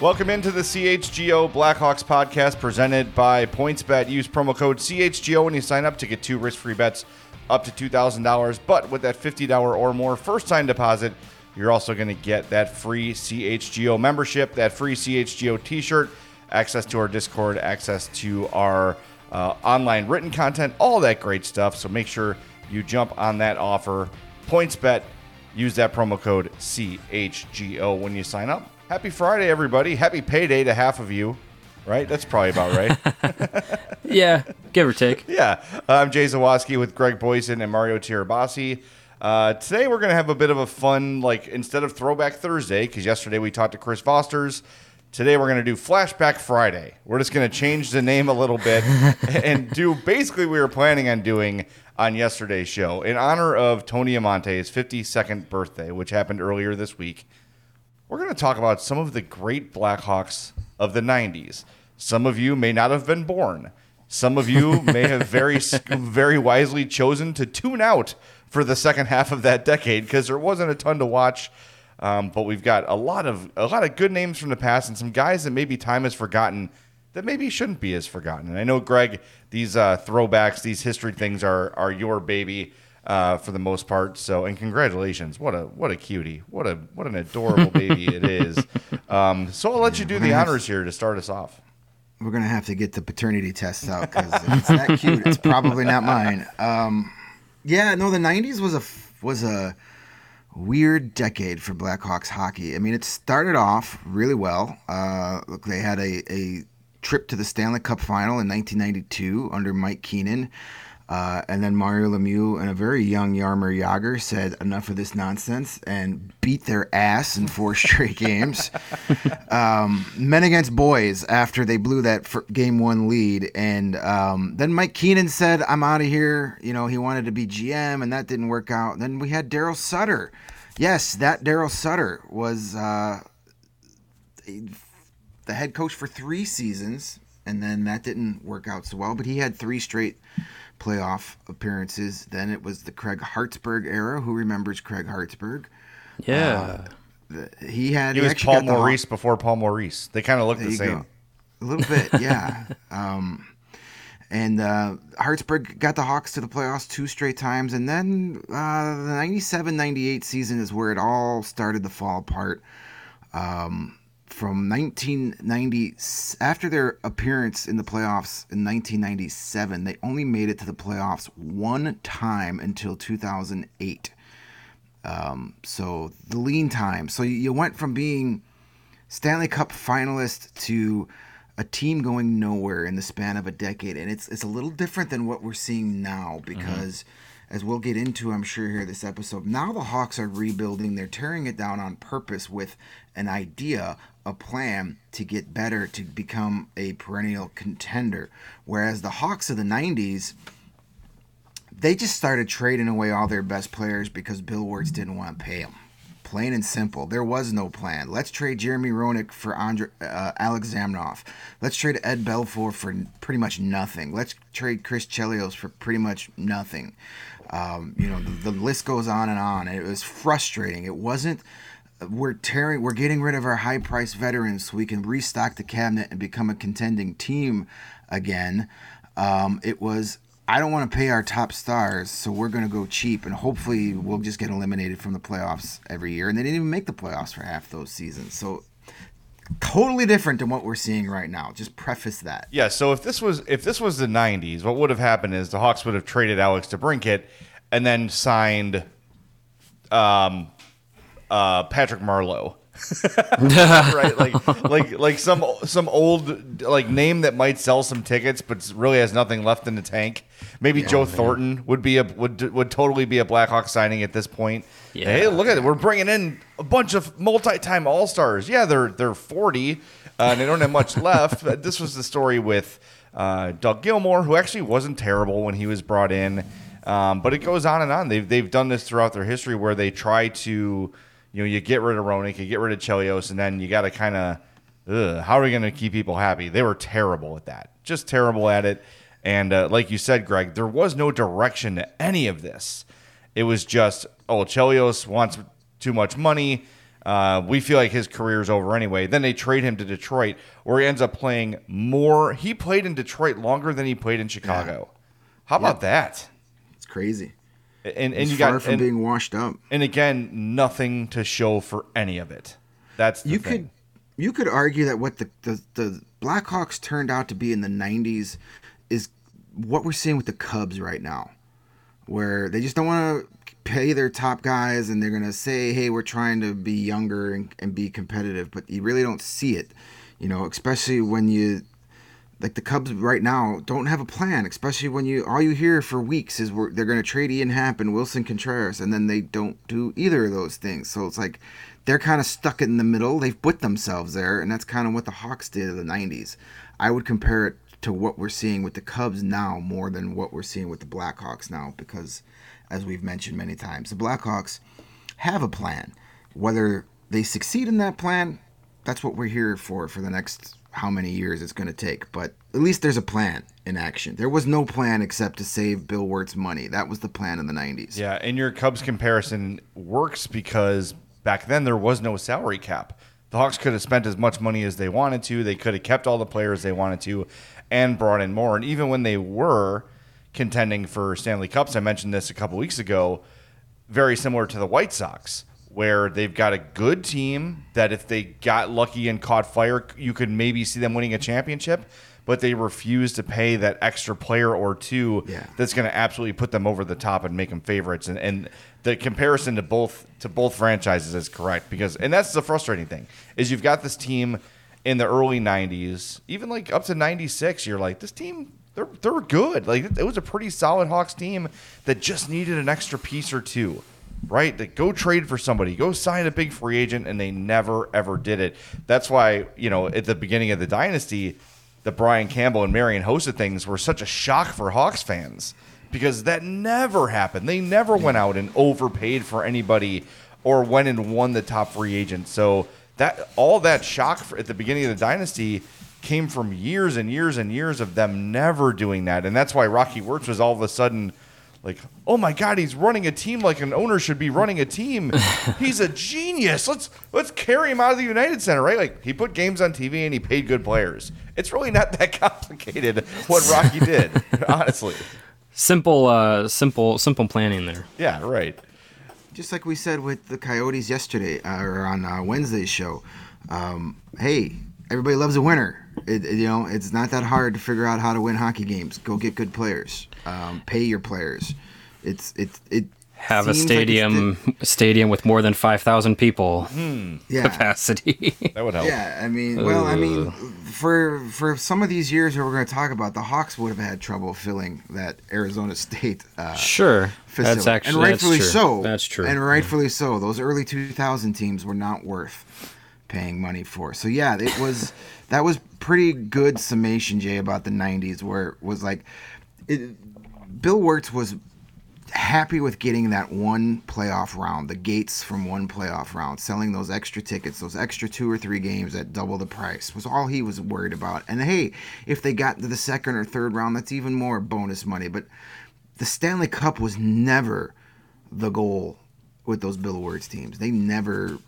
Welcome into the CHGO Blackhawks podcast presented by PointsBet. Use promo code CHGO when you sign up to get two risk-free bets up to $2,000. But with that $50 or more first-time deposit, you're also going to get that free CHGO membership, that free CHGO t-shirt, access to our Discord, access to our online written content, all that great stuff. So make sure you jump on that offer. PointsBet, use that promo code CHGO when you sign up. Happy Friday, everybody. Happy payday to half of you, right? That's probably about right. Yeah, give or take. Yeah. I'm Jay Zawoski with Greg Boysen and Mario Tiribasi. Today, we're going to have a bit of a fun, instead of Throwback Thursday, because yesterday we talked to Chris Foster's. Today, we're going to do Flashback Friday. We're just going to change the name a little bit and do basically we were planning on doing on yesterday's show in honor of Tony Amonte's 52nd birthday, which happened earlier this week. We're going to talk about some of the great Blackhawks of the 90s. Some of you may not have been born. Some of you may have very, very wisely chosen to tune out for the second half of that decade because there wasn't a ton to watch. But we've got a lot of good names from the past and some guys that maybe time has forgotten that maybe shouldn't be as forgotten. And I know, Greg, these throwbacks, these history things are your baby. For the most part. So, and congratulations. What a cutie. What an adorable baby it is. So I'll let you do the honors here to start us off. We're going to have to get the paternity test out because if it's that cute, it's probably not mine. The 90s was a weird decade for Blackhawks hockey. I mean, it started off really well. Look, they had a trip to the Stanley Cup final in 1992 under Mike Keenan. And then Mario Lemieux and a very young Jaromir Jagr said enough of this nonsense and beat their ass in four straight games. Men against boys after they blew that game one lead. And then Mike Keenan said, I'm out of here. You know, he wanted to be GM and that didn't work out. And then we had Darryl Sutter. Yes, that Darryl Sutter was the head coach for three seasons. And then that didn't work out so well. But he had three straight playoff appearances. Then it was the Craig Hartsburg era. Who remembers Craig Hartsburg? Yeah. He was Paul Maurice before Paul Maurice. They kind of looked the same. A little bit, yeah. And Hartsburg got the Hawks to the playoffs two straight times. And then the 97-98 season is where it all started to fall apart. From 1990, after their appearance in the playoffs in 1997, they only made it to the playoffs one time until 2008. So the lean time. So you went from being Stanley Cup finalist to a team going nowhere in the span of a decade. And it's a little different than what we're seeing now because, as we'll get into, I'm sure, here this episode, now the Hawks are rebuilding. They're tearing it down on purpose with an idea, a plan to get better, to become a perennial contender. Whereas the Hawks of the 90s, they just started trading away all their best players because Bill Wirtz didn't want to pay them. Plain and simple. There was no plan. Let's trade Jeremy Roenick for Alex Zhamnov. Let's trade Ed Belfour for pretty much nothing. Let's trade Chris Chelios for pretty much nothing. The list goes on and on. It was frustrating. It wasn't we're getting rid of our high-priced veterans so we can restock the cabinet and become a contending team again. It was, I don't want to pay our top stars, so we're going to go cheap, and hopefully we'll just get eliminated from the playoffs every year. And they didn't even make the playoffs for half those seasons. So totally different than what we're seeing right now. Just preface that. Yeah, so if this was the 90s, what would have happened is the Hawks would have traded Alex DeBrincat and then signed Patrick Marleau. Right? Like some old like name that might sell some tickets but really has nothing left in the tank. Maybe Thornton would totally be a Blackhawk signing at this point. Yeah. Hey, look at it. We're bringing in a bunch of multi-time All-Stars. Yeah, they're 40 and they don't have much left. But this was the story with Doug Gilmour, who actually wasn't terrible when he was brought in. But it goes on and on. They've done this throughout their history where they try to, you know, you get rid of Roenick, you get rid of Chelios, and then you got to kind of, how are we going to keep people happy? They were terrible at that, just terrible at it. And like you said, Greg, there was no direction to any of this. It was just, Chelios wants too much money. We feel like his career's over anyway. Then they trade him to Detroit, where he ends up playing more. He played in Detroit longer than he played in Chicago. Yeah. How about that? It's crazy. And you got far from being washed up. And again, nothing to show for any of it. That's the thing. You could argue that what the Blackhawks turned out to be in the 90s is what we're seeing with the Cubs right now, where they just don't want to pay their top guys and they're going to say, hey, we're trying to be younger and be competitive, but you really don't see it, you know, especially when you... Like the Cubs right now don't have a plan, especially when all you hear for weeks is they're going to trade Ian Happ and Wilson Contreras, and then they don't do either of those things. So it's like they're kind of stuck in the middle. They've put themselves there, and that's kind of what the Hawks did in the 90s. I would compare it to what we're seeing with the Cubs now more than what we're seeing with the Blackhawks now because, as we've mentioned many times, the Blackhawks have a plan. Whether they succeed in that plan, that's what we're here for the next how many years it's going to take, but at least there's a plan in action. There was no plan except to save Bill Wirtz money. That was the plan in the 90s. Yeah, and your Cubs comparison works because back then there was no salary cap. The Hawks could have spent as much money as they wanted to. They could have kept all the players they wanted to and brought in more. And even when they were contending for Stanley Cups, I mentioned this a couple weeks ago, very similar to the White Sox, where they've got a good team that if they got lucky and caught fire, you could maybe see them winning a championship, but they refuse to pay that extra player or two that's going to absolutely put them over the top and make them favorites. And the comparison to both franchises is correct because that's the frustrating thing is you've got this team in the early 90s, even like up to 96, you're like, this team, they're good. Like it was a pretty solid Hawks team that just needed an extra piece or two. Right? They go trade for somebody, go sign a big free agent, and they never, ever did it. That's why, you know, at the beginning of the dynasty, the Brian Campbell and Marion Hossa things were such a shock for Hawks fans because that never happened. They never went out and overpaid for anybody or went and won the top free agent. So that all that shock at the beginning of the dynasty came from years and years and years of them never doing that. And that's why Rocky Wirtz was all of a sudden like, oh my God, he's running a team like an owner should be running a team. He's a genius. Let's carry him out of the United Center, right? Like he put games on TV and he paid good players. It's really not that complicated what Rocky did, honestly. Simple planning there. Yeah, right. Just like we said with the Coyotes yesterday or on Wednesday's show. Hey, everybody loves a winner. It's not that hard to figure out how to win hockey games. Go get good players. Pay your players. It have a stadium like with more than 5,000 people capacity. That would help. Yeah, I mean, for some of these years that we're going to talk about, the Hawks would have had trouble filling that Arizona State facility. That's actually and rightfully that's true. So. That's true. And rightfully so. Those early 2000 teams were not worth paying money for. So yeah, it was that was pretty good summation, Jay, about the 90s where it was like Bill Wirtz was happy with getting that one playoff round, the gates from one playoff round, selling those extra tickets, those extra 2 or 3 games at double the price was all he was worried about. And hey, if they got to the second or third round, that's even more bonus money. But the Stanley Cup was never the goal with those Bill Wirtz teams. They never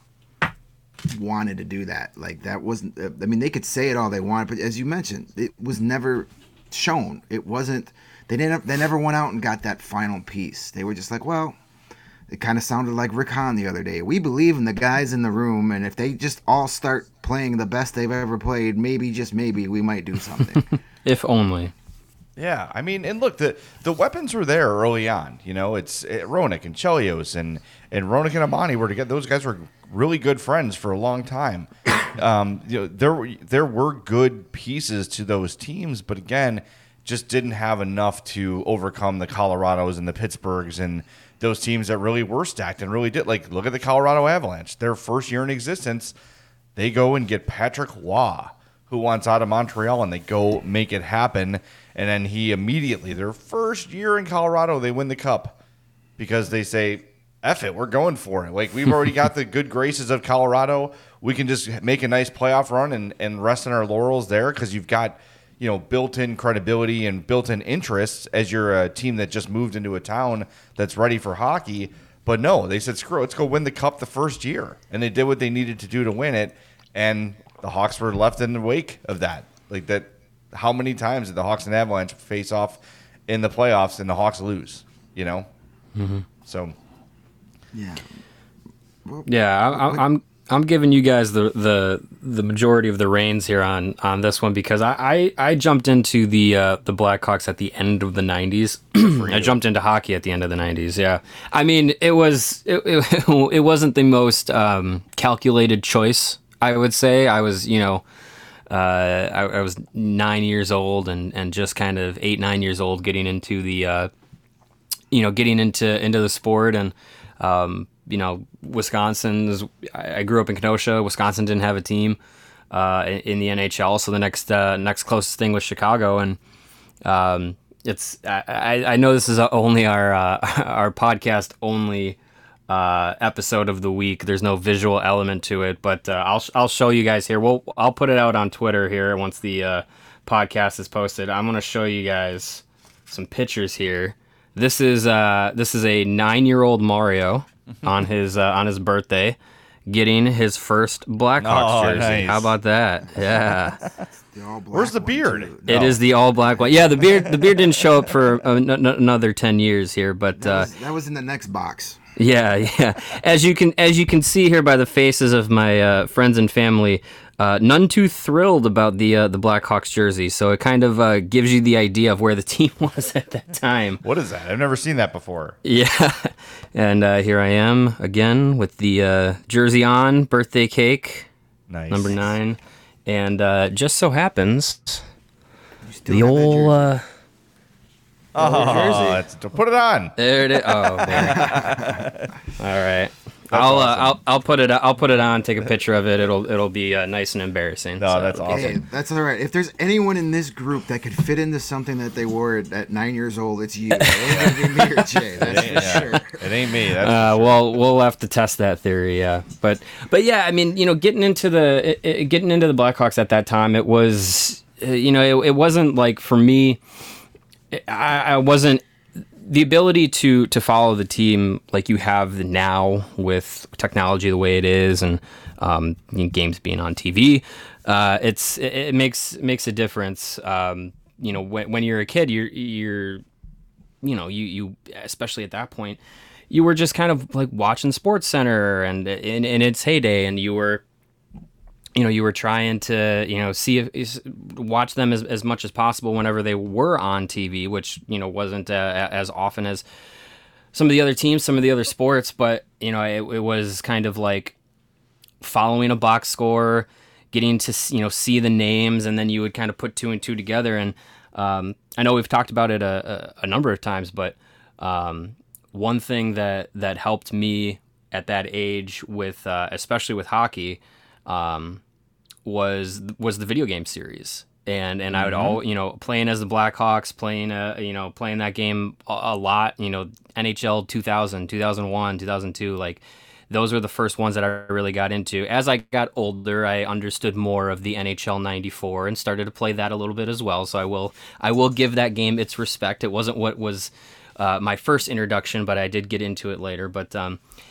wanted to do that. Like, that wasn't, I mean, they could say it all they wanted, but as you mentioned, it was never shown. It wasn't, they never went out and got that final piece. They were just like, well, it kind of sounded like Rick Hahn the other day. We believe in the guys in the room, and if they just all start playing the best they've ever played, maybe, just maybe, we might do something. If only. Yeah, I mean, and look, the weapons were there early on. You know, it's Roenick and Chelios and Roenick and Amani were together. Those guys were really good friends for a long time. You know, there were good pieces to those teams, but again, just didn't have enough to overcome the Colorados and the Pittsburghs and those teams that really were stacked and really did. Like, look at the Colorado Avalanche. Their first year in existence, they go and get Patrick Roy, who wants out of Montreal, and they go make it happen. And then he immediately, their first year in Colorado, they win the cup because they say, F it, we're going for it. Like, we've already got the good graces of Colorado. We can just make a nice playoff run and rest on our laurels there, because you've got, you know, built-in credibility and built-in interests as you're a team that just moved into a town that's ready for hockey. But no, they said, screw it, let's go win the cup the first year. And they did what they needed to do to win it, and the Hawks were left in the wake of that. Like, that, how many times did the Hawks and Avalanche face off in the playoffs and the Hawks lose, you know? Mm-hmm. So, yeah. Yeah, I'm giving you guys the majority of the reins here on this one, because I jumped into the Blackhawks at the end of the 90s. I jumped into hockey at the end of the 90s, yeah. I mean, it wasn't the most calculated choice, I would say. I was, you know, I was 9 years old and just kind of 8, 9 years old getting into the, you know, getting into the sport, and you know, Wisconsin's, I grew up in Kenosha. Wisconsin didn't have a team in the NHL, so the next closest thing was Chicago. And it's I know this is only our podcast only episode of the week. There's no visual element to it, but I'll show you guys here. I'll put it out on Twitter here once the podcast is posted. I'm gonna show you guys some pictures here. This is a 9-year-old Mario. on his birthday, getting his first Blackhawks jersey. Nice. How about that? Yeah. Where's the beard? No. It is the all black one. Yeah, the beard. The beard didn't show up for another 10 years here, but that was in the next box. Yeah. As you can see here by the faces of my friends and family, none too thrilled about the Blackhawks jersey. So it kind of gives you the idea of where the team was at that time. What is that? I've never seen that before. Yeah, and here I am again with the jersey on, birthday cake, nice. Number 9, and just so happens the old. Put it on. There it is. Oh, man. All right. That's awesome. I'll put it on. Take a picture of it. It'll be nice and embarrassing. No, so that's awesome. Hey, that's all right. If there's anyone in this group that could fit into something that they wore at 9 years old, it's you. It ain't me or Jay. That's for sure. It ain't me. That's for sure. Well, we'll have to test that theory. Yeah, but yeah, I mean, you know, getting into the Blackhawks at that time, it was, you know, it wasn't like for me. I wasn't the ability to follow the team like you have now with technology the way it is, and you know, games being on TV. It makes a difference. You know, when you're a kid, you're you know, you especially at that point, you were just kind of like watching Sports Center and in its heyday, and you were trying to, you know, watch them as much as possible whenever they were on TV, which, you know, wasn't as often as some of the other teams, some of the other sports. But, you know, it was kind of like following a box score, getting to, you know, see the names, and then you would kind of put two and two together. And I know we've talked about it a number of times, but one thing that helped me at that age with, especially with hockey, was the video game series, and I would all, you know, playing as the Blackhawks, playing that game a lot, you know, NHL 2000, 2001, 2002, like those were the first ones that I really got into. As I got older, I understood more of the NHL 94 and started to play that a little bit as well. So I will give that game its respect. It wasn't what was my first introduction, but I did get into it later. But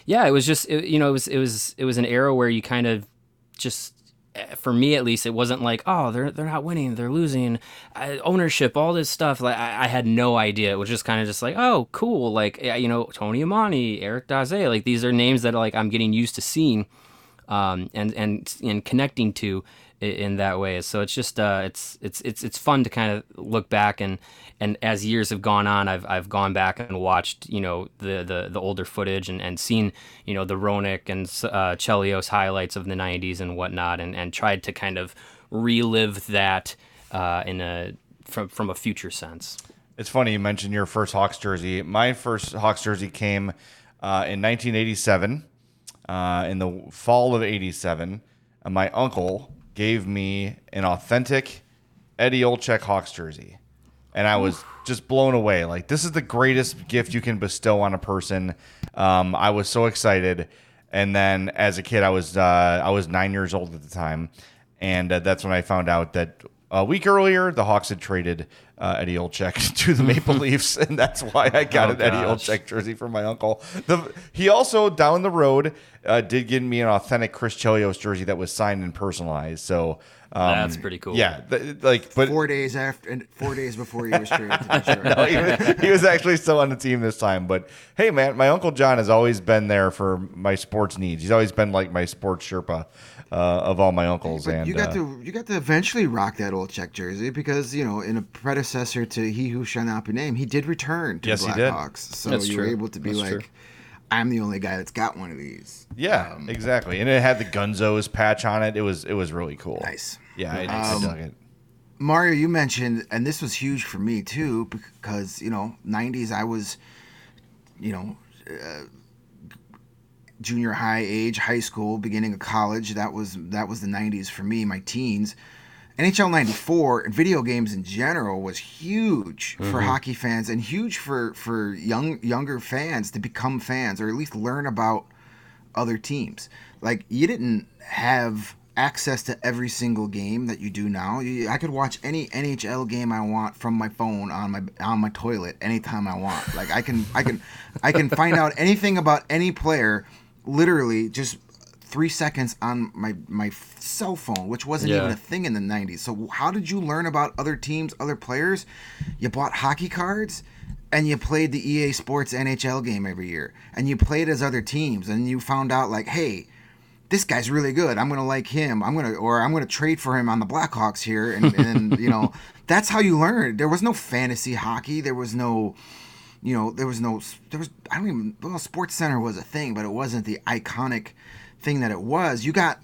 yeah, it was just, it was an era where you kind of just, for me at least, it wasn't like, oh, they're not winning, they're losing, ownership, all this stuff. Like I had no idea. It was just kind of just like, oh, cool. Like, you know, Tony Amonte, Eric Daze, like these are names that like I'm getting used to seeing, and connecting to in that way. So it's just it's fun to kind of look back, and as years have gone on, I've gone back and watched, you know, the older footage and seen, you know, the Roenick and Chelios highlights of the 90s and whatnot, and tried to kind of relive that from a future sense. It's funny you mentioned your first Hawks jersey. My first Hawks jersey came in 1987, in the fall of 87, and my uncle gave me an authentic Eddie Olczyk Hawks jersey. And I was just blown away. Like, this is the greatest gift you can bestow on a person. I was so excited. And then as a kid, I was 9 years old at the time. And that's when I found out that a week earlier, the Hawks had traded Eddie Olczyk to the Maple Leafs. And that's why I got Eddie Olczyk jersey from my uncle. He also, down the road, did give me an authentic Chris Chelios jersey that was signed and personalized. So that's pretty cool. Yeah, but 4 days after, and 4 days before he was traded. No, he was actually still on the team this time. But hey, man, my uncle John has always been there for my sports needs. He's always been like my sports Sherpa of all my uncles. But and you got to eventually rock that Olczyk jersey because, you know, in a predecessor to He Who Shall Not Be Named, he did return to the Blackhawks. So that's you were able to be that's like. True. I'm the only guy that's got one of these. Yeah, exactly. And it had the Gunzo's patch on it. It was really cool. Nice. Yeah, I dug it. Mario, you mentioned, and this was huge for me too, because, you know, 90s, I was, you know, junior high age, high school, beginning of college. That was the 90s for me, my teens. NHL 94 and video games in general was huge for hockey fans, and huge for younger fans to become fans, or at least learn about other teams. Like, you didn't have access to every single game that you do now. I could watch any NHL game I want from my phone on my toilet anytime I want. Like, I can find out anything about any player literally just 3 seconds on my cell phone, which wasn't even a thing in the 90s. So how did you learn about other teams, other players? You bought hockey cards, and you played the EA Sports NHL game every year. And you played as other teams, and you found out, like, hey, this guy's really good. I'm going to like him. I'm going to trade for him on the Blackhawks here. And you know, that's how you learned. There was no fantasy hockey. There was no... You know, Sports Center was a thing, but it wasn't the iconic thing that it was. You got,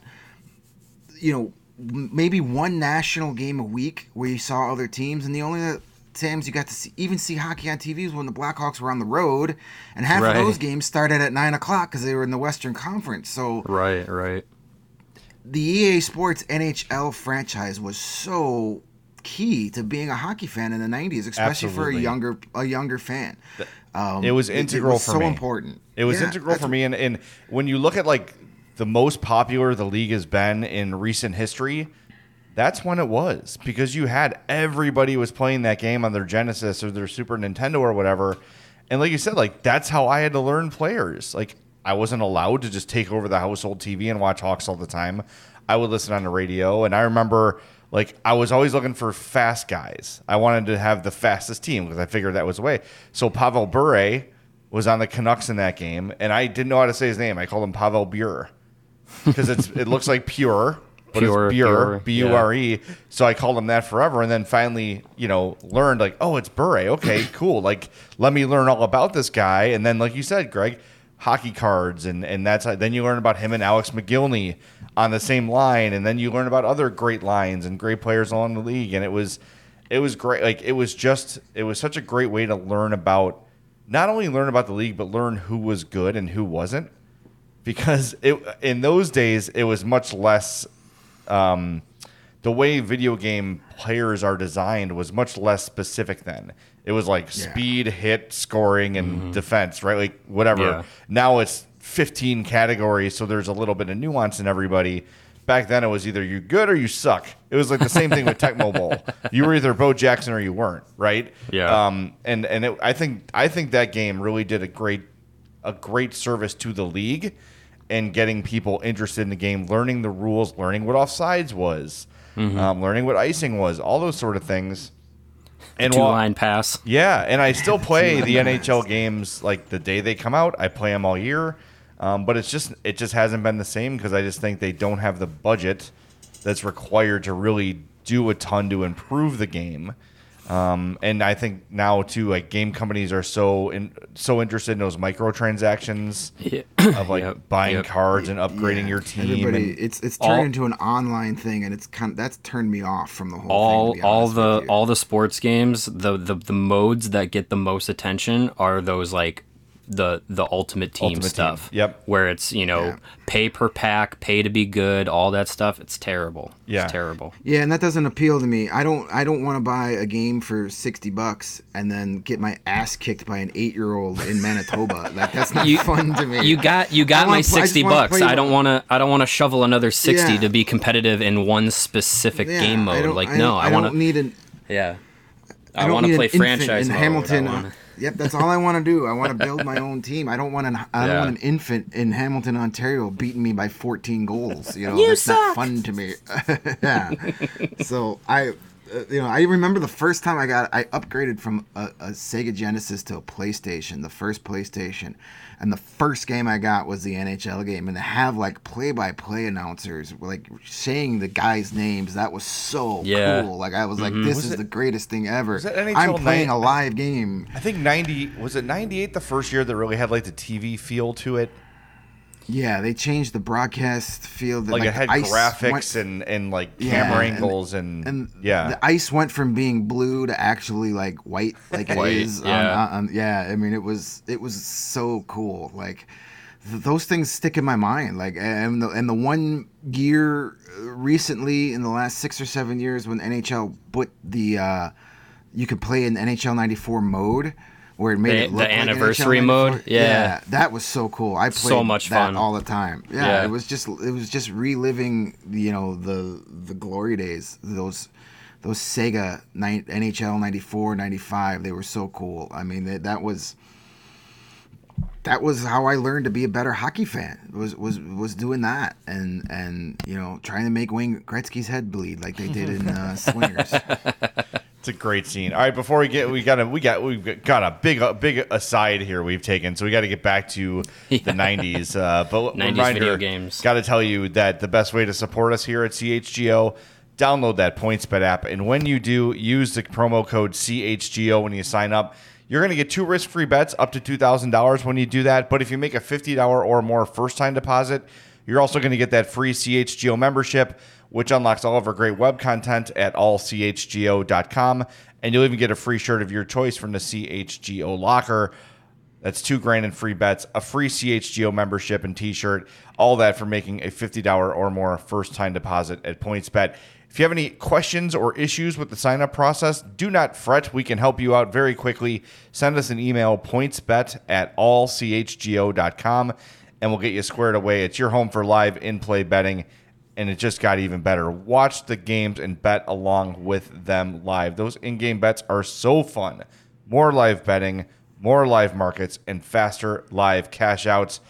you know, maybe one national game a week where you saw other teams, and the only times you got to see hockey on TV was when the Blackhawks were on the road, and half of those games started at 9:00 because they were in the Western Conference. So right. The EA Sports NHL franchise was so key to being a hockey fan in the 90s, especially for a younger fan. It was integral. It was for so me. Important. It was integral for me. And when you look at like the most popular the league has been in recent history, that's when it was, because you had everybody was playing that game on their Genesis or their Super Nintendo or whatever. And like you said, like that's how I had to learn players. Like I wasn't allowed to just take over the household TV and watch Hawks all the time. I would listen on the radio, and I remember. Like, I was always looking for fast guys. I wanted to have the fastest team because I figured that was the way. So Pavel Bure was on the Canucks in that game, and I didn't know how to say his name. I called him Pavel Bure because it looks like pure, but it's Bure, B-U-R-E. Yeah. So I called him that forever, and then finally, you know, learned, like, oh, it's Bure. Okay, cool. Like, let me learn all about this guy. And then, like you said, Greg, hockey cards, and that's how, then you learn about him and Alex McGillney on the same line, and then you learn about other great lines and great players along the league, and it was great. Like it was such a great way to learn about, not only learn about the league, but learn who was good and who wasn't, because in those days it was much less. The way video game players are designed was much less specific then. It was like speed, hit, scoring, and defense, right? Like whatever. Yeah. Now it's 15 categories, so there's a little bit of nuance in everybody. Back then it was either you good or you suck. It was like the same thing with Tecmo Bowl. You were either Bo Jackson or you weren't, right? Yeah. I think that game really did a great service to the league, and getting people interested in the game, learning the rules, learning what offsides was, learning what icing was, all those sort of things. And two-line pass. Yeah, and I still play the NHL games like the day they come out. I play them all year, but it just hasn't been the same because I just think they don't have the budget that's required to really do a ton to improve the game. And I think now too, like game companies are so interested in those microtransactions of like buying cards and upgrading your team. Everybody, and it's turned into an online thing, and it's kind of, that's turned me off from the whole thing. All the sports games, the modes that get the most attention are those like the ultimate team stuff. Yep. Where it's, pay per pack, pay to be good, all that stuff. It's terrible. Yeah. It's terrible. Yeah, and that doesn't appeal to me. I don't want to buy a game for $60 and then get my ass kicked by an 8-year-old in Manitoba. That's not fun to me. You got my $60. I don't want to shovel another 60 to be competitive in one specific game mode. I want to play franchise mode. Hamilton. Yep, that's all I want to do. I want to build my own team. I don't want an infant in Hamilton, Ontario, beating me by 14 goals. You that's suck. Not fun to me. So I remember the first time I upgraded from a Sega Genesis to a PlayStation, the first PlayStation, and the first game I got was the NHL game, and to have like play-by-play announcers like saying the guys' names, that was so cool. Like I was like, this is the greatest thing ever. I'm playing a live game. I think 98 the first year that really had like the TV feel to it. Yeah, they changed the broadcast field. Like it had graphics and like camera angles and the ice went from being blue to actually like white, like it is. I mean it was so cool. Like those things stick in my mind. Like and the one year recently in the last 6 or 7 years when NHL put the you could play in NHL 94 mode. Where it made it look the like anniversary mode, that was so cool. I played so much that fun all the time. Yeah, it was just reliving, the glory days. Those Sega NHL 94, 95, they were so cool. I mean, that was how I learned to be a better hockey fan. Was doing that and trying to make Wayne Gretzky's head bleed like they did in Swingers. It's a great scene. All right, before we've got a big aside here we've taken, so we got to get back to the 90s. But 90s reminder, video games. Got to tell you that the best way to support us here at CHGO, download that PointsBet app, and when you do, use the promo code CHGO when you sign up. You're going to get 2 risk-free bets up to $2,000 when you do that. But if you make a $50 or more first-time deposit, you're also going to get that free CHGO membership, which unlocks all of our great web content at allchgo.com. And you'll even get a free shirt of your choice from the CHGO locker. That's $2,000 in free bets, a free CHGO membership and t-shirt, all that for making a $50 or more first-time deposit at PointsBet. If you have any questions or issues with the sign-up process, do not fret. We can help you out very quickly. Send us an email, pointsbet@allchgo.com, and we'll get you squared away. It's your home for live in-play betting. And it just got even better. Watch the games and bet along with them live. Those in-game bets are so fun. More live betting, more live markets, and faster live cash outs.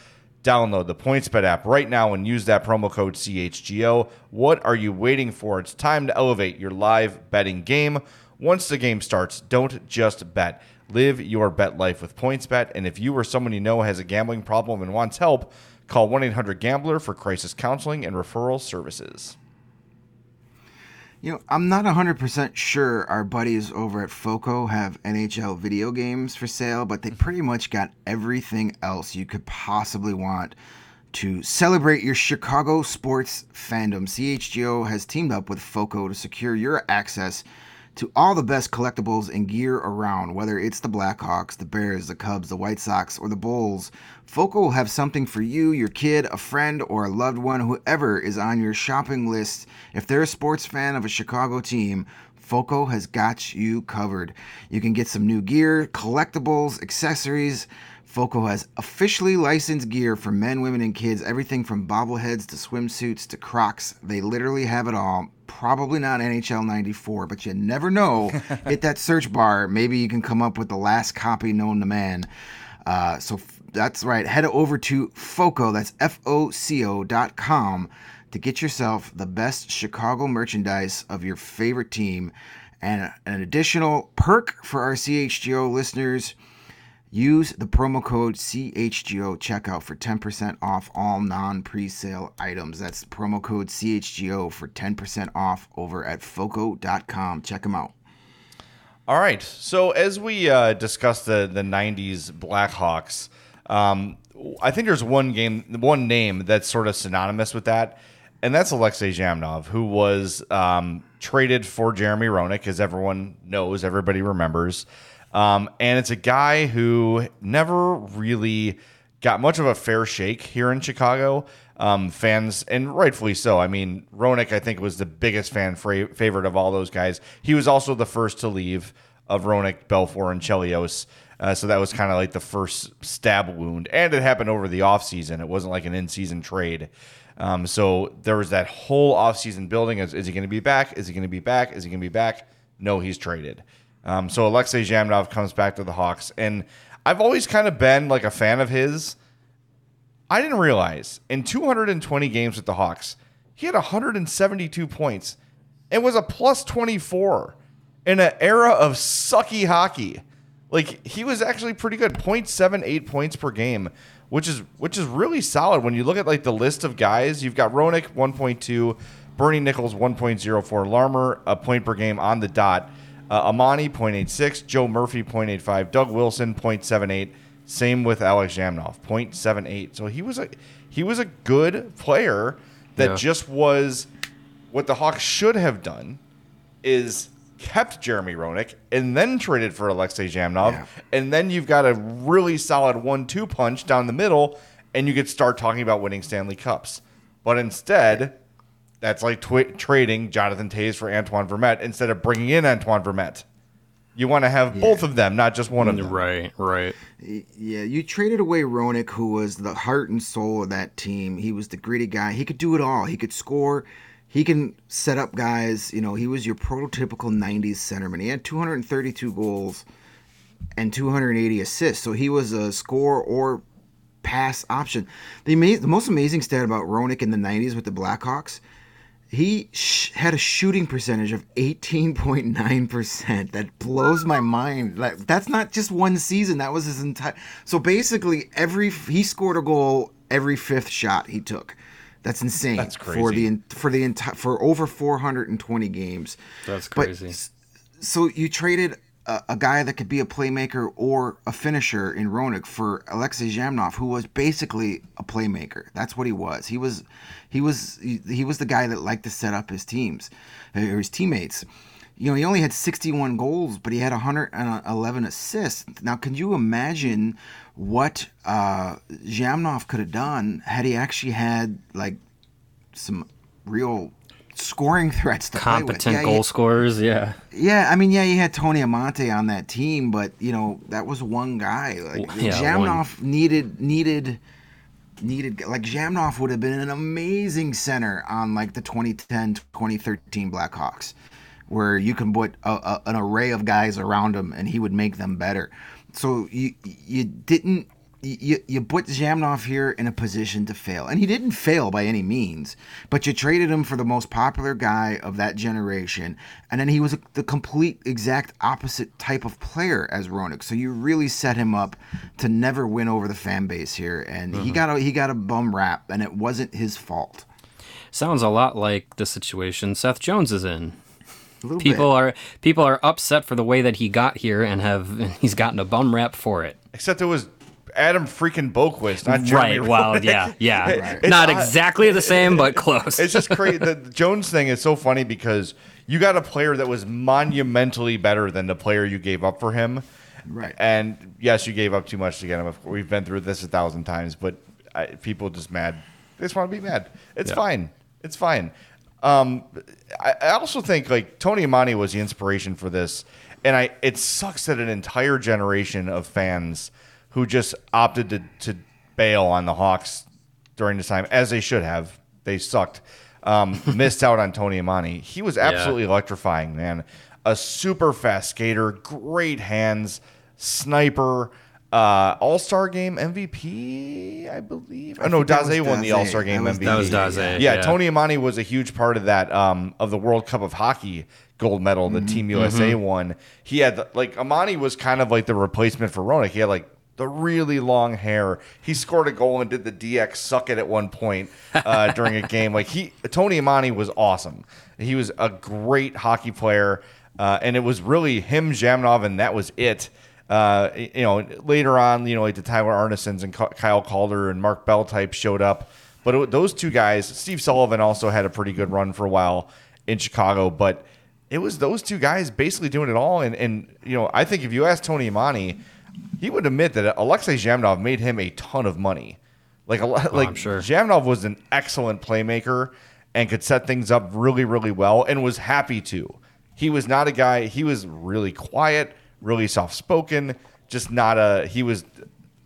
Download the PointsBet app right now and use that promo code CHGO. What are you waiting for? It's time to elevate your live betting game. Once the game starts, don't just bet. Live your bet life with PointsBet. And if you or someone you know has a gambling problem and wants help, call 1-800-GAMBLER for crisis counseling and referral services. I'm not 100% sure our buddies over at FOCO have NHL video games for sale, but they pretty much got everything else you could possibly want to celebrate your Chicago sports fandom. CHGO has teamed up with FOCO to secure your access to all the best collectibles and gear around, whether it's the Blackhawks, the Bears, the Cubs, the White Sox, or the Bulls. FOCO will have something for you, your kid, a friend, or a loved one, whoever is on your shopping list. If they're a sports fan of a Chicago team, FOCO has got you covered. You can get some new gear, collectibles, accessories. FOCO has officially licensed gear for men, women, and kids, everything from bobbleheads to swimsuits to Crocs. They literally have it all. Probably not NHL 94, but you never know. Hit that search bar. Maybe you can come up with the last copy known to man. So That's right. Head over to FOCO, that's FOCO.com, to get yourself the best Chicago merchandise of your favorite team. And an additional perk for our CHGO listeners, use the promo code CHGO checkout for 10% off all non-presale items. That's promo code CHGO for 10% off over at FOCO.com. Check them out. All right. So as we discuss the 90s Blackhawks, I think there's one name that's sort of synonymous with that, and that's Alexei Zhamnov, who was traded for Jeremy Roenick, as everyone knows, everybody remembers. And it's a guy who never really got much of a fair shake here in Chicago. Fans, and rightfully so. I mean, Roenick, I think, was the biggest fan favorite of all those guys. He was also the first to leave of Roenick, Belfour, and Chelios. So that was kind of like the first stab wound. And it happened over the offseason. It wasn't like an in-season trade. So there was that whole offseason building. Is he going to be back? Is he going to be back? Is he going to be back? No, he's traded. So Alexei Zhamnov comes back to the Hawks. And I've always kind of been like a fan of his. I didn't realize in 220 games with the Hawks, he had 172 points and was a plus 24 in an era of sucky hockey. Like, he was actually pretty good, 0.78 points per game, which is really solid. When you look at like the list of guys, you've got Roenick 1.2, Bernie Nichols 1.04, Larmer a point per game on the dot, Amani 0.86, Joe Murphy 0.85, Doug Wilson 0.78. Same with Alex Zhamnov, 0.78. So he was a good player that just was what the Hawks should have done is kept Jeremy Roenick and then traded for Alexei Zhamnov. Yeah. And then you've got a really solid 1-2 punch down the middle, and you could start talking about winning Stanley Cups. But instead, that's like trading Jonathan Toews for Antoine Vermette instead of bringing in Antoine Vermette. You want to have both of them, not just one of them. Right. Yeah, you traded away Roenick, who was the heart and soul of that team. He was the gritty guy. He could do it all. He could score. He can set up guys. You know, he was your prototypical 90s centerman. He had 232 goals and 280 assists, so he was a score or pass option. The most amazing stat about Roenick in the 90s with the Blackhawks, he had a shooting percentage of 18.9%. That blows my mind. Like, that's not just one season. That was his entire. So basically, he scored a goal every fifth shot he took. That's insane. That's crazy for over 420 games. That's crazy. But, so you traded a guy that could be a playmaker or a finisher in Roenick for Alexei Zhamnov, who was basically a playmaker. That's what he was. He was the guy that liked to set up his teams or his teammates. You know, he only had 61 goals, but he had 111 assists. Now, can you imagine what Zhamnov could have done had he actually had like some real scoring threats to competent goal scorers, he had Tony Amonte on that team, but you know, that was one guy. Like Zhamnov needed like Zhamnov would have been an amazing center on like the 2010-2013 Blackhawks, where you can put an array of guys around him and he would make them better. So you put Zhamnov here in a position to fail. And he didn't fail by any means, but you traded him for the most popular guy of that generation. And then he was the complete exact opposite type of player as Roenick. So you really set him up to never win over the fan base here. And he got a bum rap, and it wasn't his fault. Sounds a lot like the situation Seth Jones is in. People are upset for the way that he got here and he's gotten a bum rap for it. Except it was Adam freaking Boquist, not Jeremy. Right, well, yeah. Right. Not exactly the same, but close. It's just crazy. The Jones thing is so funny because you got a player that was monumentally better than the player you gave up for him. Right. And yes, you gave up too much to get him. We've been through this 1,000 times, but people just mad. They just want to be mad. It's fine. I also think like Tony Amonte was the inspiration for this. And it sucks that an entire generation of fans who just opted to bail on the Hawks during this time, as they should have. They sucked. Missed out on Tony Amonte. He was absolutely electrifying, man. A super fast skater, great hands, sniper, All-Star Game MVP, I believe. Oh, no, Daze won the All-Star Game MVP. That was Daze. Yeah, Tony Amonte was a huge part of that, of the World Cup of Hockey gold medal, the Team USA won. He had, Amonte was kind of like the replacement for Roenick. He had, the really long hair. He scored a goal and did the DX suck it at one point during a game. Tony Amonte was awesome. He was a great hockey player, and it was really him, Zhamnov, and that was it. Later on, the Tyler Arnesons and Kyle Calder and Mark Bell type showed up. But those two guys, Steve Sullivan also had a pretty good run for a while in Chicago. But it was those two guys basically doing it all. And I think if you ask Tony Amonte, he would admit that Alexei Zhamnov made him a ton of money. Zhamnov was an excellent playmaker and could set things up really, really well and was happy to. He was not a guy. He was really quiet, really soft-spoken, just not a... He was,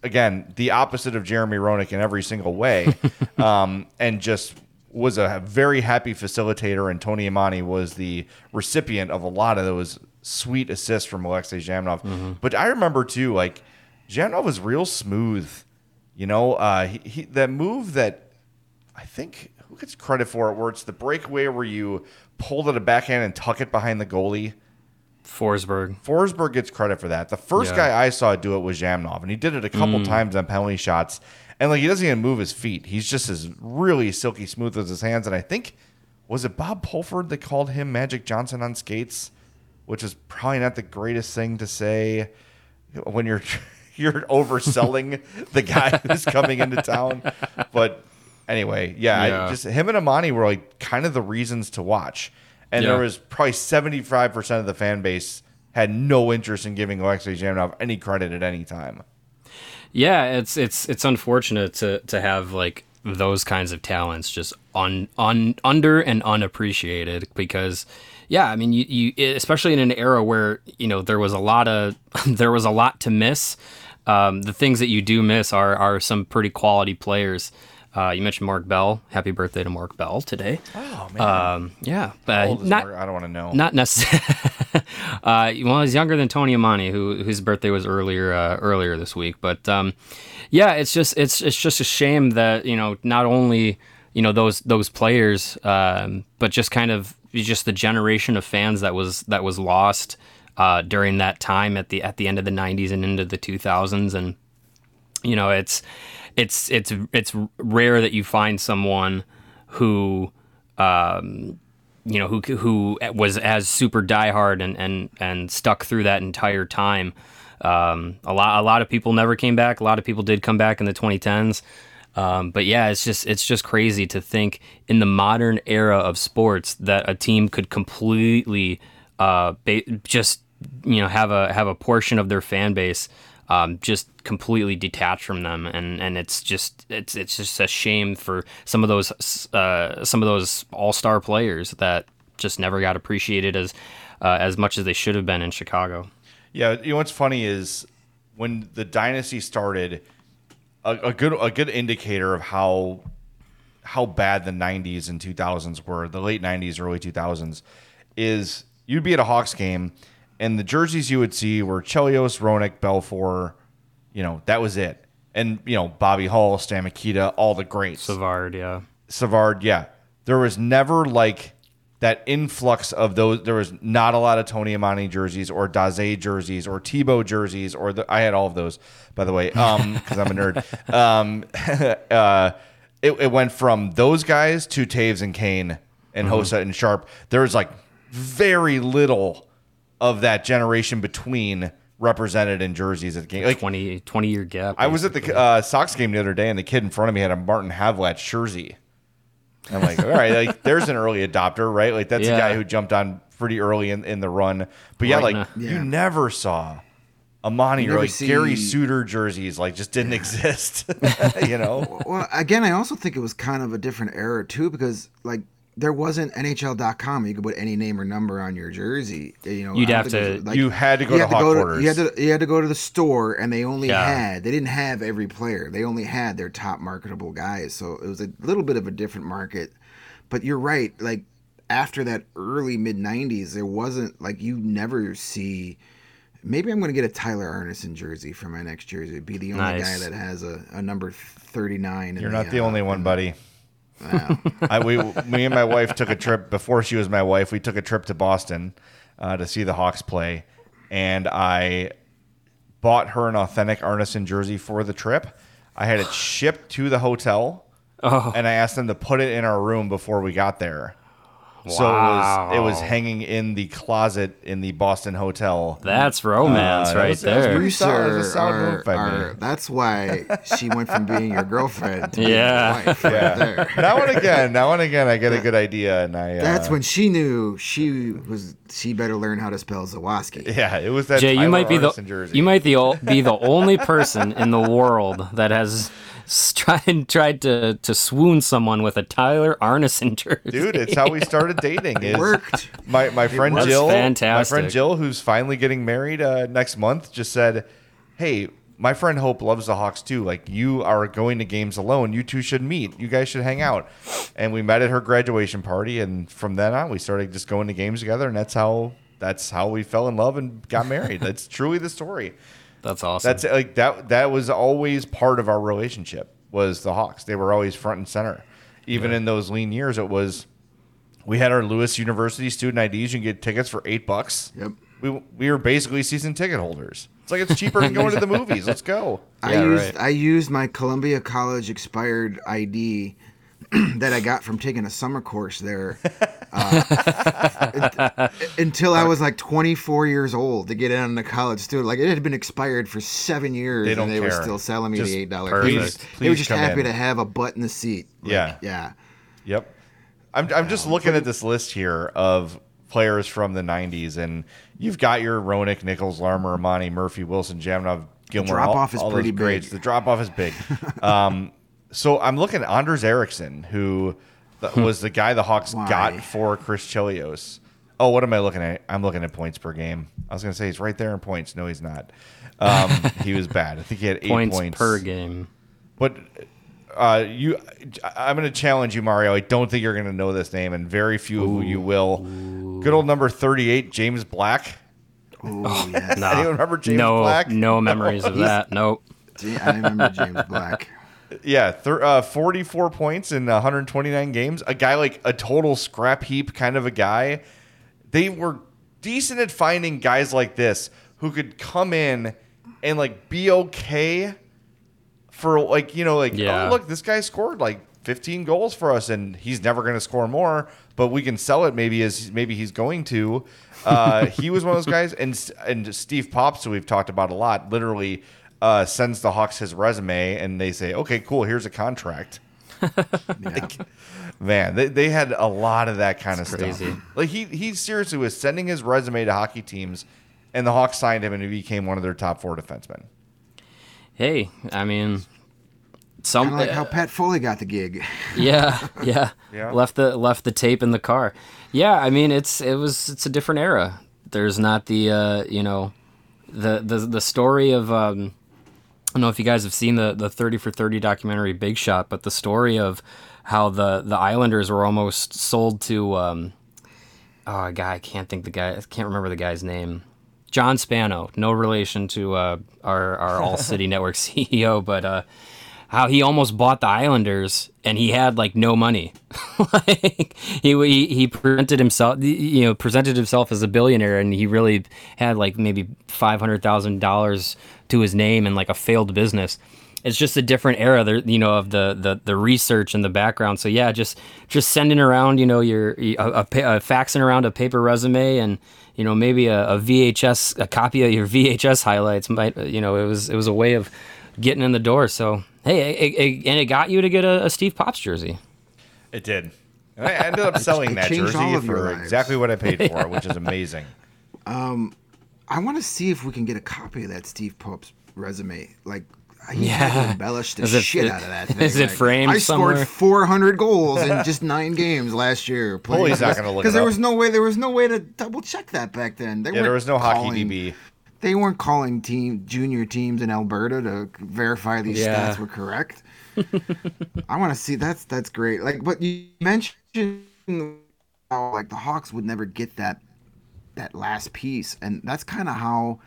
again, the opposite of Jeremy Roenick in every single way, and just was a very happy facilitator, and Tony Amonte was the recipient of a lot of those sweet assists from Alexei Zhamnov. Mm-hmm. But I remember, too, Zhamnov was real smooth. He that move that I think... Who gets credit for it? Where it's the breakaway where you pull to the backhand and tuck it behind the goalie. Forsberg gets credit for that. The first guy I saw do it was Zhamnov, and he did it a couple times on penalty shots. And he doesn't even move his feet. He's just as really silky smooth as his hands. And I think, was it Bob Pulford that called him Magic Johnson on skates? Which is probably not the greatest thing to say when you're overselling the guy who's coming into town. But anyway, just him and Amonte were kind of the reasons to watch. And there was probably 75% of the fan base had no interest in giving Alexei Zhamnov any credit at any time. Yeah, it's unfortunate to have those kinds of talents just under and unappreciated because, you especially in an era where there was a lot to miss. The things that you do miss are some pretty quality players. You mentioned Mark Bell. Happy birthday to Mark Bell today. Oh, man. But not, I don't want to know. Not necessarily. He's younger than Tony Amonte, whose birthday was earlier this week. But it's just a shame that not only those players, but just kind of just the generation of fans that was lost during that time at the end of the 90s and into the 2000s, and It's rare that you find someone who, who was as super diehard and stuck through that entire time. A lot of people never came back. A lot of people did come back in the 2010s. But it's just crazy to think in the modern era of sports that a team could completely have a portion of their fan base. Just completely detached from them, and it's just a shame for some of those all-star players that just never got appreciated as much as they should have been in Chicago. Yeah, what's funny is when the dynasty started, a good indicator of how bad the 90s and 2000s were, the late 90s, early 2000s, is you'd be at a Hawks game. And the jerseys you would see were Chelios, Roenick, Belfour, that was it. And, Bobby Hull, Stan Mikita, all the greats. Savard, yeah. There was never, that influx of those. There was not a lot of Tony Amonte jerseys or Daze jerseys or Tebow jerseys. I had all of those, by the way, because I'm a nerd. It went from those guys to Taves and Kane and Hossa and Sharp. There was, very little of that generation between represented in jerseys at the game. 20-year gap. Basically. I was at the Sox game the other day, and the kid in front of me had a Martin Havlat jersey. I'm all right, there's an early adopter, right? That's a guy who jumped on pretty early in the run. But, you never saw Amonte or Gary Suter jerseys, just didn't exist, Well, again, I also think it was kind of a different era, too, because, there wasn't NHL.com. You could put any name or number on your jersey. You had to go to Hawk Quarters. You had to go to the store, and they only had. They didn't have every player. They only had their top marketable guys. So it was a little bit of a different market. But you're right. After that early mid '90s, there wasn't you never see Maybe I'm going to get a Tyler Arnason jersey for my next jersey. Be the only guy that has a number 39. You're not the only one, buddy. Wow. Me and my wife took a trip before she was my wife. We took a trip to Boston to see the Hawks play, and I bought her an authentic Arnason jersey for the trip. I had it shipped to the hotel, and I asked them to put it in our room before we got there. So it was hanging in the closet in the Boston hotel. That's romance right there. That's why she went from being your girlfriend to being your wife right there. Now and again, I get a good idea, and that's when she knew she better learn how to spell Zawoski. Yeah, it was that. Jay, you might be the only person in the world that has tried to swoon someone with a Tyler Arnason jersey. Dude, it's how we started dating. It worked. My friend Jill, who's finally getting married next month, just said, "Hey, my friend Hope loves the Hawks too. Like, you are going to games alone. You two should meet. You guys should hang out." And we met at her graduation party, and from then on, we started just going to games together, and that's how we fell in love and got married. That's truly the story. That's awesome. That's like that was always part of our relationship, was the Hawks. They were always front and center. Even in those lean years, it was, we had our Lewis University student IDs. You can get tickets for $8. Yep. We were basically season ticket holders. It's like, it's cheaper than going to the movies. Let's go. I used my Columbia College expired ID that I got from taking a summer course there until I was like 24 years old to get in on the college student. Like, it had been expired for 7 years, and they were still selling me the $8. They were just happy to have a butt in the seat. Like, yeah. Yep. I'm just looking at this list here of players from the 90s, and you've got your Roenick, Nichols, Larmer, Armani, Murphy, Wilson, Zhamnov, Gilmore. The drop-off is big. So I'm looking at Anders Ericsson, who was the guy the Hawks got for Chris Chelios. Oh, what am I looking at? I'm looking at points per game. I was going to say he's right there in points. No, he's not. He was bad. I think he had 8 points. Points per game. But I'm going to challenge you, Mario. I don't think you're going to know this name, and very few of you will. Good old number 38, James Black. Ooh, yes. Anyone remember James Black? No memories of that. Nope. Gee, I remember James Black. Yeah, 44 points in 129 games. A guy like a total scrap heap kind of a guy. They were decent at finding guys like this who could come in and like be okay for like, you know, like, oh, look, this guy scored like 15 goals for us, and he's never going to score more, but we can sell it maybe he's going to. He was one of those guys, and Steve Pops, who we've talked about a lot, literally sends the Hawks his resume, and they say, "Okay, cool. Here's a contract." Like, man, they had a lot of that kind of crazy stuff. Like, he seriously was sending his resume to hockey teams, and the Hawks signed him, and he became one of their top four defensemen. Hey, I mean, kind of like how Pat Foley got the gig. Yeah. Left the tape in the car. Yeah, I mean, it's a different era. There's not the the story of. I don't know if you guys have seen the 30 for 30 documentary Big Shot, but the story of how the Islanders were almost sold to I can't remember the guy's name. John Spano, no relation to our All City Network CEO, but how he almost bought the Islanders, and he had like no money. Like, he presented himself as a billionaire, and he really had like maybe $500,000 to his name and like a failed business. It's just a different era, of the research and the background. So yeah, just sending around, faxing around a paper resume, and maybe a VHS, a copy of your VHS highlights might, it was a way of getting in the door. So. Hey, it got you to get a Steve Pops jersey. It did. And I ended up selling that jersey for exactly what I paid for, which is amazing. I want to see if we can get a copy of that Steve Pops resume. Like, I embellished the shit out of that thing. Is it framed somewhere? I scored 400 goals in just 9 games last year. Well, he's not going to look it up. Because there was no way to double check that back then. There was no hockey DB. They weren't calling junior teams in Alberta to verify these stats were correct. I want to see that's great. Like, but you mentioned how, like, the Hawks would never get that last piece, and that's kind of how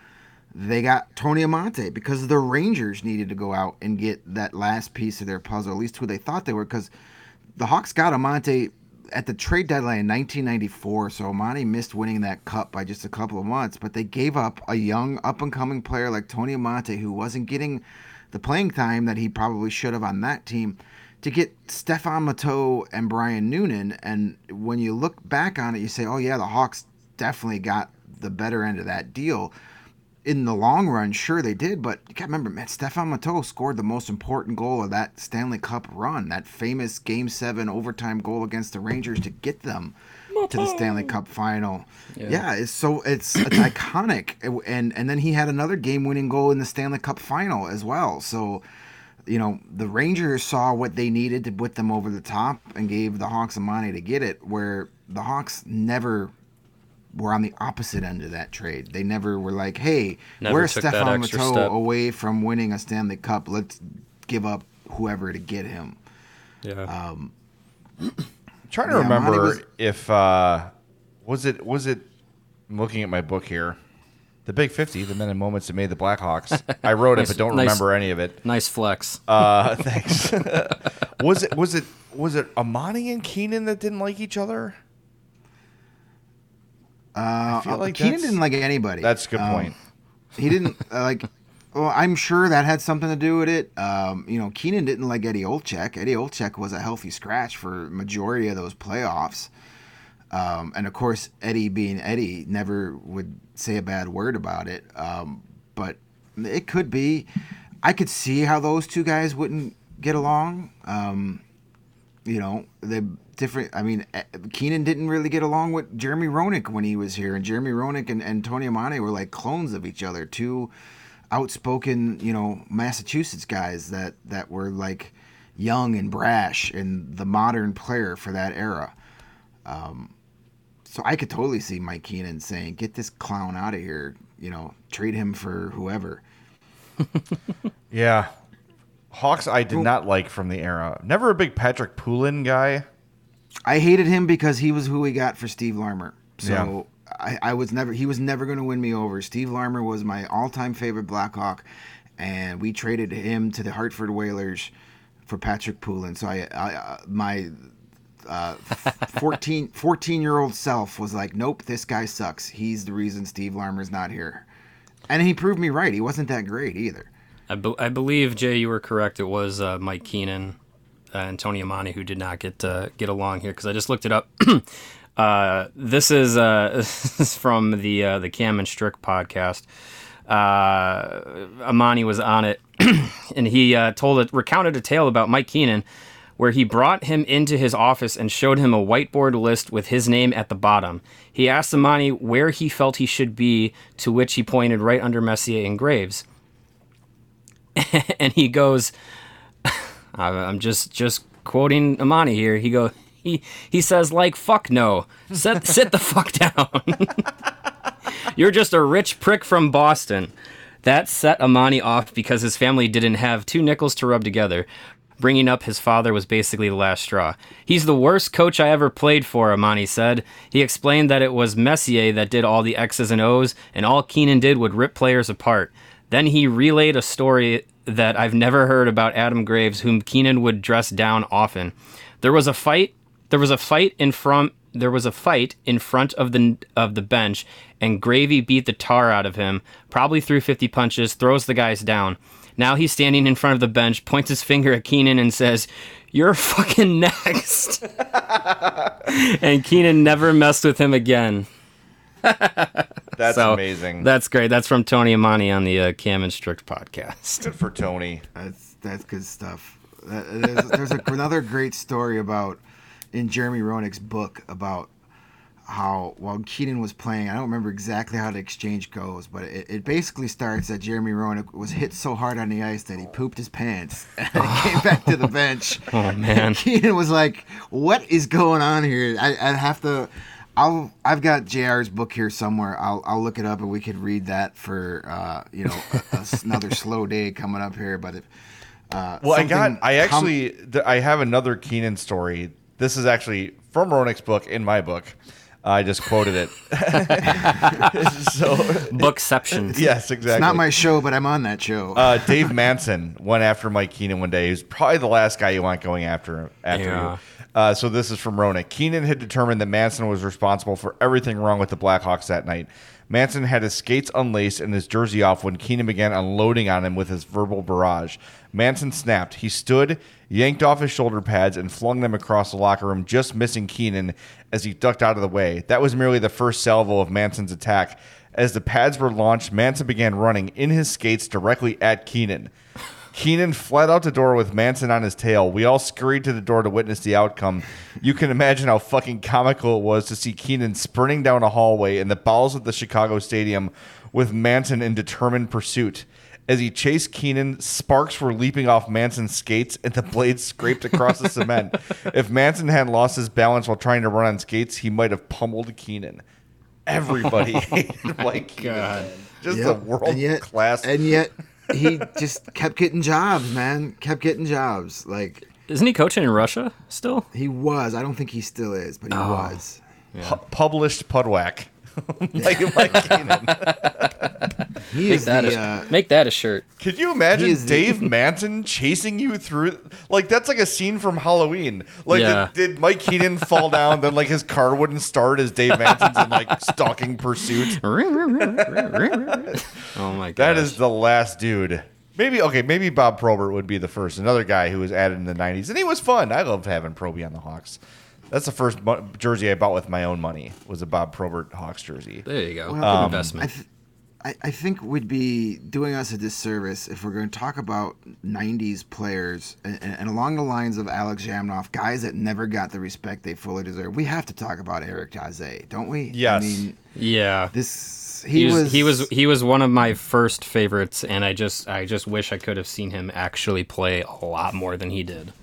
they got Tony Amonte because the Rangers needed to go out and get that last piece of their puzzle, at least who they thought they were, because the Hawks got Amonte at the trade deadline in 1994, so Amonte missed winning that cup by just a couple of months, but they gave up a young, up-and-coming player like Tony Amonte, who wasn't getting the playing time that he probably should have on that team, to get Stephane Matteau and Brian Noonan. And when you look back on it, you say, oh yeah, the Hawks definitely got the better end of that deal. In the long run, sure they did, but you gotta remember, man, Stephane Matteau scored the most important goal of that Stanley Cup run, that famous Game 7 overtime goal against the Rangers to get them to the Stanley Cup final. Yeah, it's iconic. And then he had another game-winning goal in the Stanley Cup final as well. So, you know, the Rangers saw what they needed to put them over the top and gave the Hawks some money to get it, where the Hawks never were on the opposite end of that trade. They never were like, hey, we're Stephane Matteau away from winning a Stanley Cup. Let's give up whoever to get him. Yeah. I'm trying to remember if was it I'm looking at my book here. The Big 50, the men and moments that made the Blackhawks. I wrote nice, it, but don't remember any of it. Nice flex. Thanks. Was it Amani and Keenan that didn't like each other? Keenan didn't like anybody. That's a good point. He didn't like. Well, I'm sure that had something to do with it. You know, Keenan didn't like Eddie Olczyk. Eddie Olczyk was a healthy scratch for majority of those playoffs. And of course, Eddie being Eddie never would say a bad word about it. But it could be. I could see how those two guys wouldn't get along. You know, they different. I mean, Keenan didn't really get along with Jeremy Roenick when he was here, and Jeremy Roenick and Tony Amonte were like clones of each other, two outspoken, you know, Massachusetts guys that were like young and brash and the modern player for that era. So I could totally see Mike Keenan saying, get this clown out of here, you know, trade him for whoever. Yeah. Hawks I did not like from the era. Never a big Patrick Poulin guy. I hated him because he was who we got for Steve Larmer. So yeah. He was never going to win me over. Steve Larmer was my all-time favorite Blackhawk, and we traded him to the Hartford Whalers for Patrick Poulin. So my 14-year-old self was like, nope, this guy sucks. He's the reason Steve Larmer's not here. And he proved me right. He wasn't that great either. I believe, Jay, you were correct. It was Mike Keenan and Tony Amonte who did not get along here, because I just looked it up. This is from the Cam and Strick podcast. Amonte was on it, and he recounted a tale about Mike Keenan where he brought him into his office and showed him a whiteboard list with his name at the bottom. He asked Amonte where he felt he should be, to which he pointed right under Messier and Graves. And he goes, I'm just quoting Amonte here. He goes, he says, like, fuck no. Sit the fuck down. You're just a rich prick from Boston. That set Amonte off because his family didn't have two nickels to rub together. Bringing up his father was basically the last straw. He's the worst coach I ever played for, Amonte said. He explained that it was Messier that did all the X's and O's, and all Keenan did would rip players apart. Then he relayed a story that I've never heard about Adam Graves, whom Keenan would dress down often. There was a fight in front of the bench, and Gravy beat the tar out of him, probably threw 50 punches, throws the guys down. Now he's standing in front of the bench, points his finger at Keenan and says, "You're fucking next." And Keenan never messed with him again. That's amazing. That's great. That's from Tony Amonte on the Cam and Strick podcast. Good for Tony. That's good stuff. There's another great story about in Jeremy Roenick's book about how while Keenan was playing, I don't remember exactly how the exchange goes, but it basically starts that Jeremy Roenick was hit so hard on the ice that he pooped his pants and he came back to the bench. Oh man! And Keenan was like, "What is going on here?" I've got JR's book here somewhere. I'll look it up and we could read that for another slow day coming up here. But if, I have another Keenan story. This is actually from Roenick's book in my book. I just quoted it. So, Bookception. Yes, exactly. It's not my show, but I'm on that show. Dave Manson went after Mike Keenan one day. He was probably the last guy you want going after you. So this is from Roenick. Keenan had determined that Manson was responsible for everything wrong with the Blackhawks that night. Manson had his skates unlaced and his jersey off when Keenan began unloading on him with his verbal barrage. Manson snapped. He stood, yanked off his shoulder pads, and flung them across the locker room, just missing Keenan as he ducked out of the way. That was merely the first salvo of Manson's attack. As the pads were launched, Manson began running in his skates directly at Keenan. Keenan fled out the door with Manson on his tail. We all scurried to the door to witness the outcome. You can imagine how fucking comical it was to see Keenan sprinting down a hallway in the bowels of the Chicago Stadium with Manson in determined pursuit. As he chased Keenan, sparks were leaping off Manson's skates and the blades scraped across the cement. If Manson hadn't lost his balance while trying to run on skates, he might have pummeled Keenan. Everybody hated Mike Keenan. Just yep. The world-class... And yet... He just kept getting jobs, man. Kept getting jobs. Like, isn't he coaching in Russia still? He was. I don't think he still is, but he was. Yeah. Published Pudwack. Mike Keenan. He is make that a shirt. Could you imagine Dave Manson chasing you through? Like, that's like a scene from Halloween. Like, did Mike Keenan fall down? Then, like, his car wouldn't start as Dave Manson's in, like, stalking pursuit. Oh, my God. That is the last dude. Maybe Bob Probert would be the first. Another guy who was added in the 90s. And he was fun. I loved having Proby on the Hawks. That's the first jersey I bought with my own money, was a Bob Probert Hawks jersey. There you go. Well, investment. I think we'd be doing us a disservice if we're going to talk about 90s players and along the lines of Alex Zhamnov, guys that never got the respect they fully deserve. We have to talk about Eric Daze, don't we? Yes. I mean, yeah. He was one of my first favorites, and I just wish I could have seen him actually play a lot more than he did.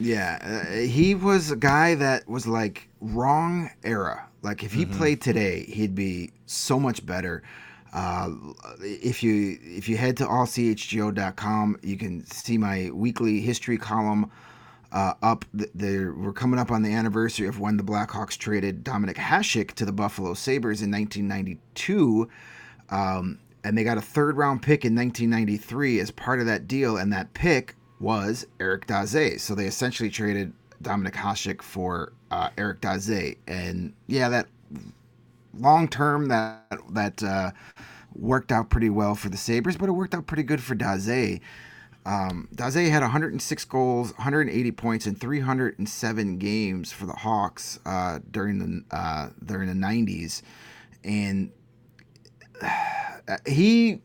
Yeah, he was a guy that was like wrong era. Like if he played today, he'd be so much better. If you head to allchgo.com, you can see my weekly history column up. We're coming up on the anniversary of when the Blackhawks traded Dominik Hasek to the Buffalo Sabres in 1992. And they got a third-round pick in 1993 as part of that deal, and that pick was Eric Daze. So they essentially traded Dominik Hasek for Eric Daze. And yeah, that long term that worked out pretty well for the Sabres, but it worked out pretty good for Daze. Daze had 106 goals, 180 points in 307 games for the Hawks during the 90s. And he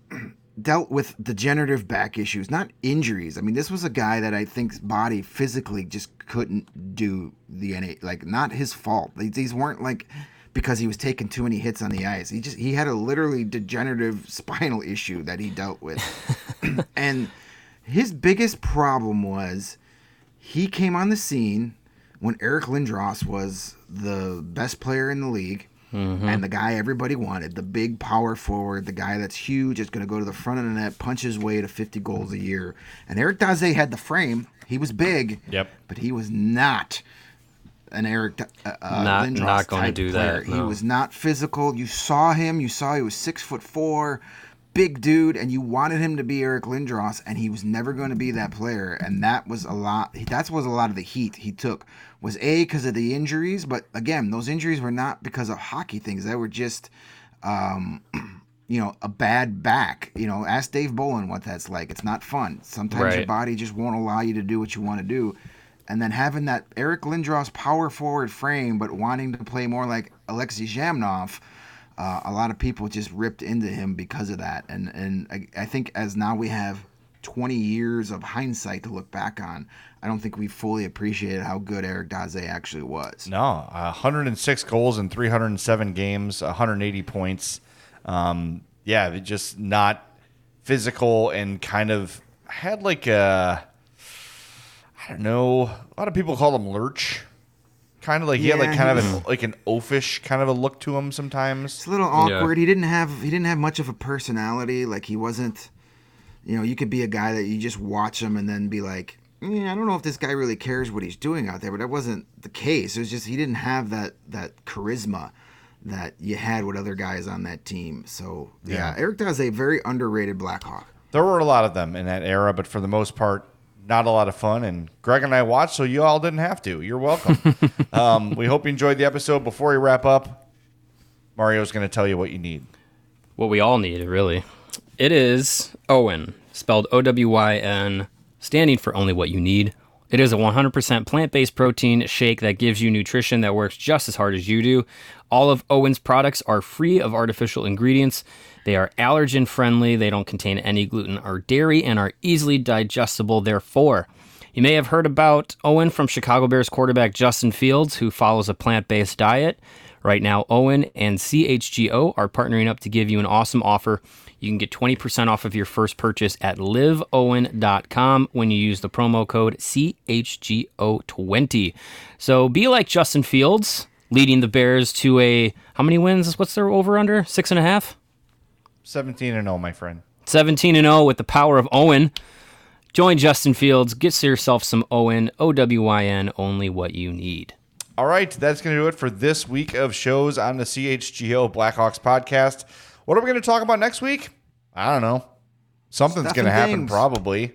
dealt with degenerative back issues, not injuries. I mean, this was a guy that I think's body physically just couldn't do the NHL. Like, not his fault. These weren't like because he was taking too many hits on the ice. He had a literally degenerative spinal issue that he dealt with. And his biggest problem was he came on the scene when Eric Lindros was the best player in the league. Mm-hmm. And the guy everybody wanted, the big power forward, the guy that's huge, is going to go to the front of the net, punch his way to 50 goals a year. And Eric Daze had the frame. He was big, but he was not an Eric Lindros type player. No. He was not physical. You saw him. You saw he was 6'4", big dude, and you wanted him to be Eric Lindros, and he was never going to be that player. And that was a lot. That was a lot of the heat he took. Was A, because of the injuries, but again, those injuries were not because of hockey things. They were just, a bad back. You know, ask Dave Bolin what that's like. It's not fun. Sometimes your body just won't allow you to do what you want to do. And then having that Eric Lindros power forward frame, but wanting to play more like Alexei Zhamnov, a lot of people just ripped into him because of that. And I think as now we have 20 years of hindsight to look back on, I don't think we fully appreciated how good Eric Daze actually was. No, 106 goals in 307 games, 180 points. Just not physical and kind of had like a, I don't know, a lot of people call him Lurch. Kind of like he had like kind of an oafish kind of a look to him sometimes. It's a little awkward. Yeah. He didn't have much of a personality. Like he wasn't. You know, you could be a guy that you just watch him and then be like, I don't know if this guy really cares what he's doing out there, but that wasn't the case. It was just he didn't have that charisma that you had with other guys on that team. So, yeah. Eric Daze, a very underrated Blackhawk. There were a lot of them in that era, but for the most part, not a lot of fun. And Greg and I watched, so you all didn't have to. You're welcome. We hope you enjoyed the episode. Before we wrap up, Mario's going to tell you what you need. What we all need, really. It is Owen, spelled O-W-Y-N, standing for only what you need. It is a 100% plant-based protein shake that gives you nutrition that works just as hard as you do. All of Owen's products are free of artificial ingredients. They are allergen-friendly, they don't contain any gluten or dairy, and are easily digestible, therefore. You may have heard about Owen from Chicago Bears quarterback Justin Fields, who follows a plant-based diet. Right now, Owen and CHGO are partnering up to give you an awesome offer. You can get 20% off of your first purchase at liveowen.com when you use the promo code CHGO20. So be like Justin Fields, leading the Bears to a, how many wins? What's their over-under? 6.5? 17-0, my friend. 17-0 with the power of Owen. Join Justin Fields. Get yourself some Owen, O-W-Y-N, only what you need. All right, that's going to do it for this week of shows on the CHGO Blackhawks podcast. What are we going to talk about next week? I don't know. Something's going to happen, probably.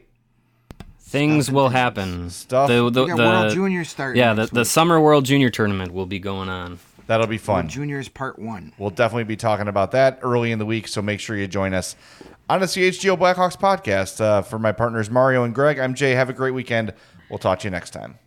Things will happen. Stuff. The World Junior start. Yeah, the Summer World Junior Tournament will be going on. That'll be fun. World Juniors Part 1. We'll definitely be talking about that early in the week, so make sure you join us on the CHGO Blackhawks podcast. For my partners Mario and Greg, I'm Jay. Have a great weekend. We'll talk to you next time.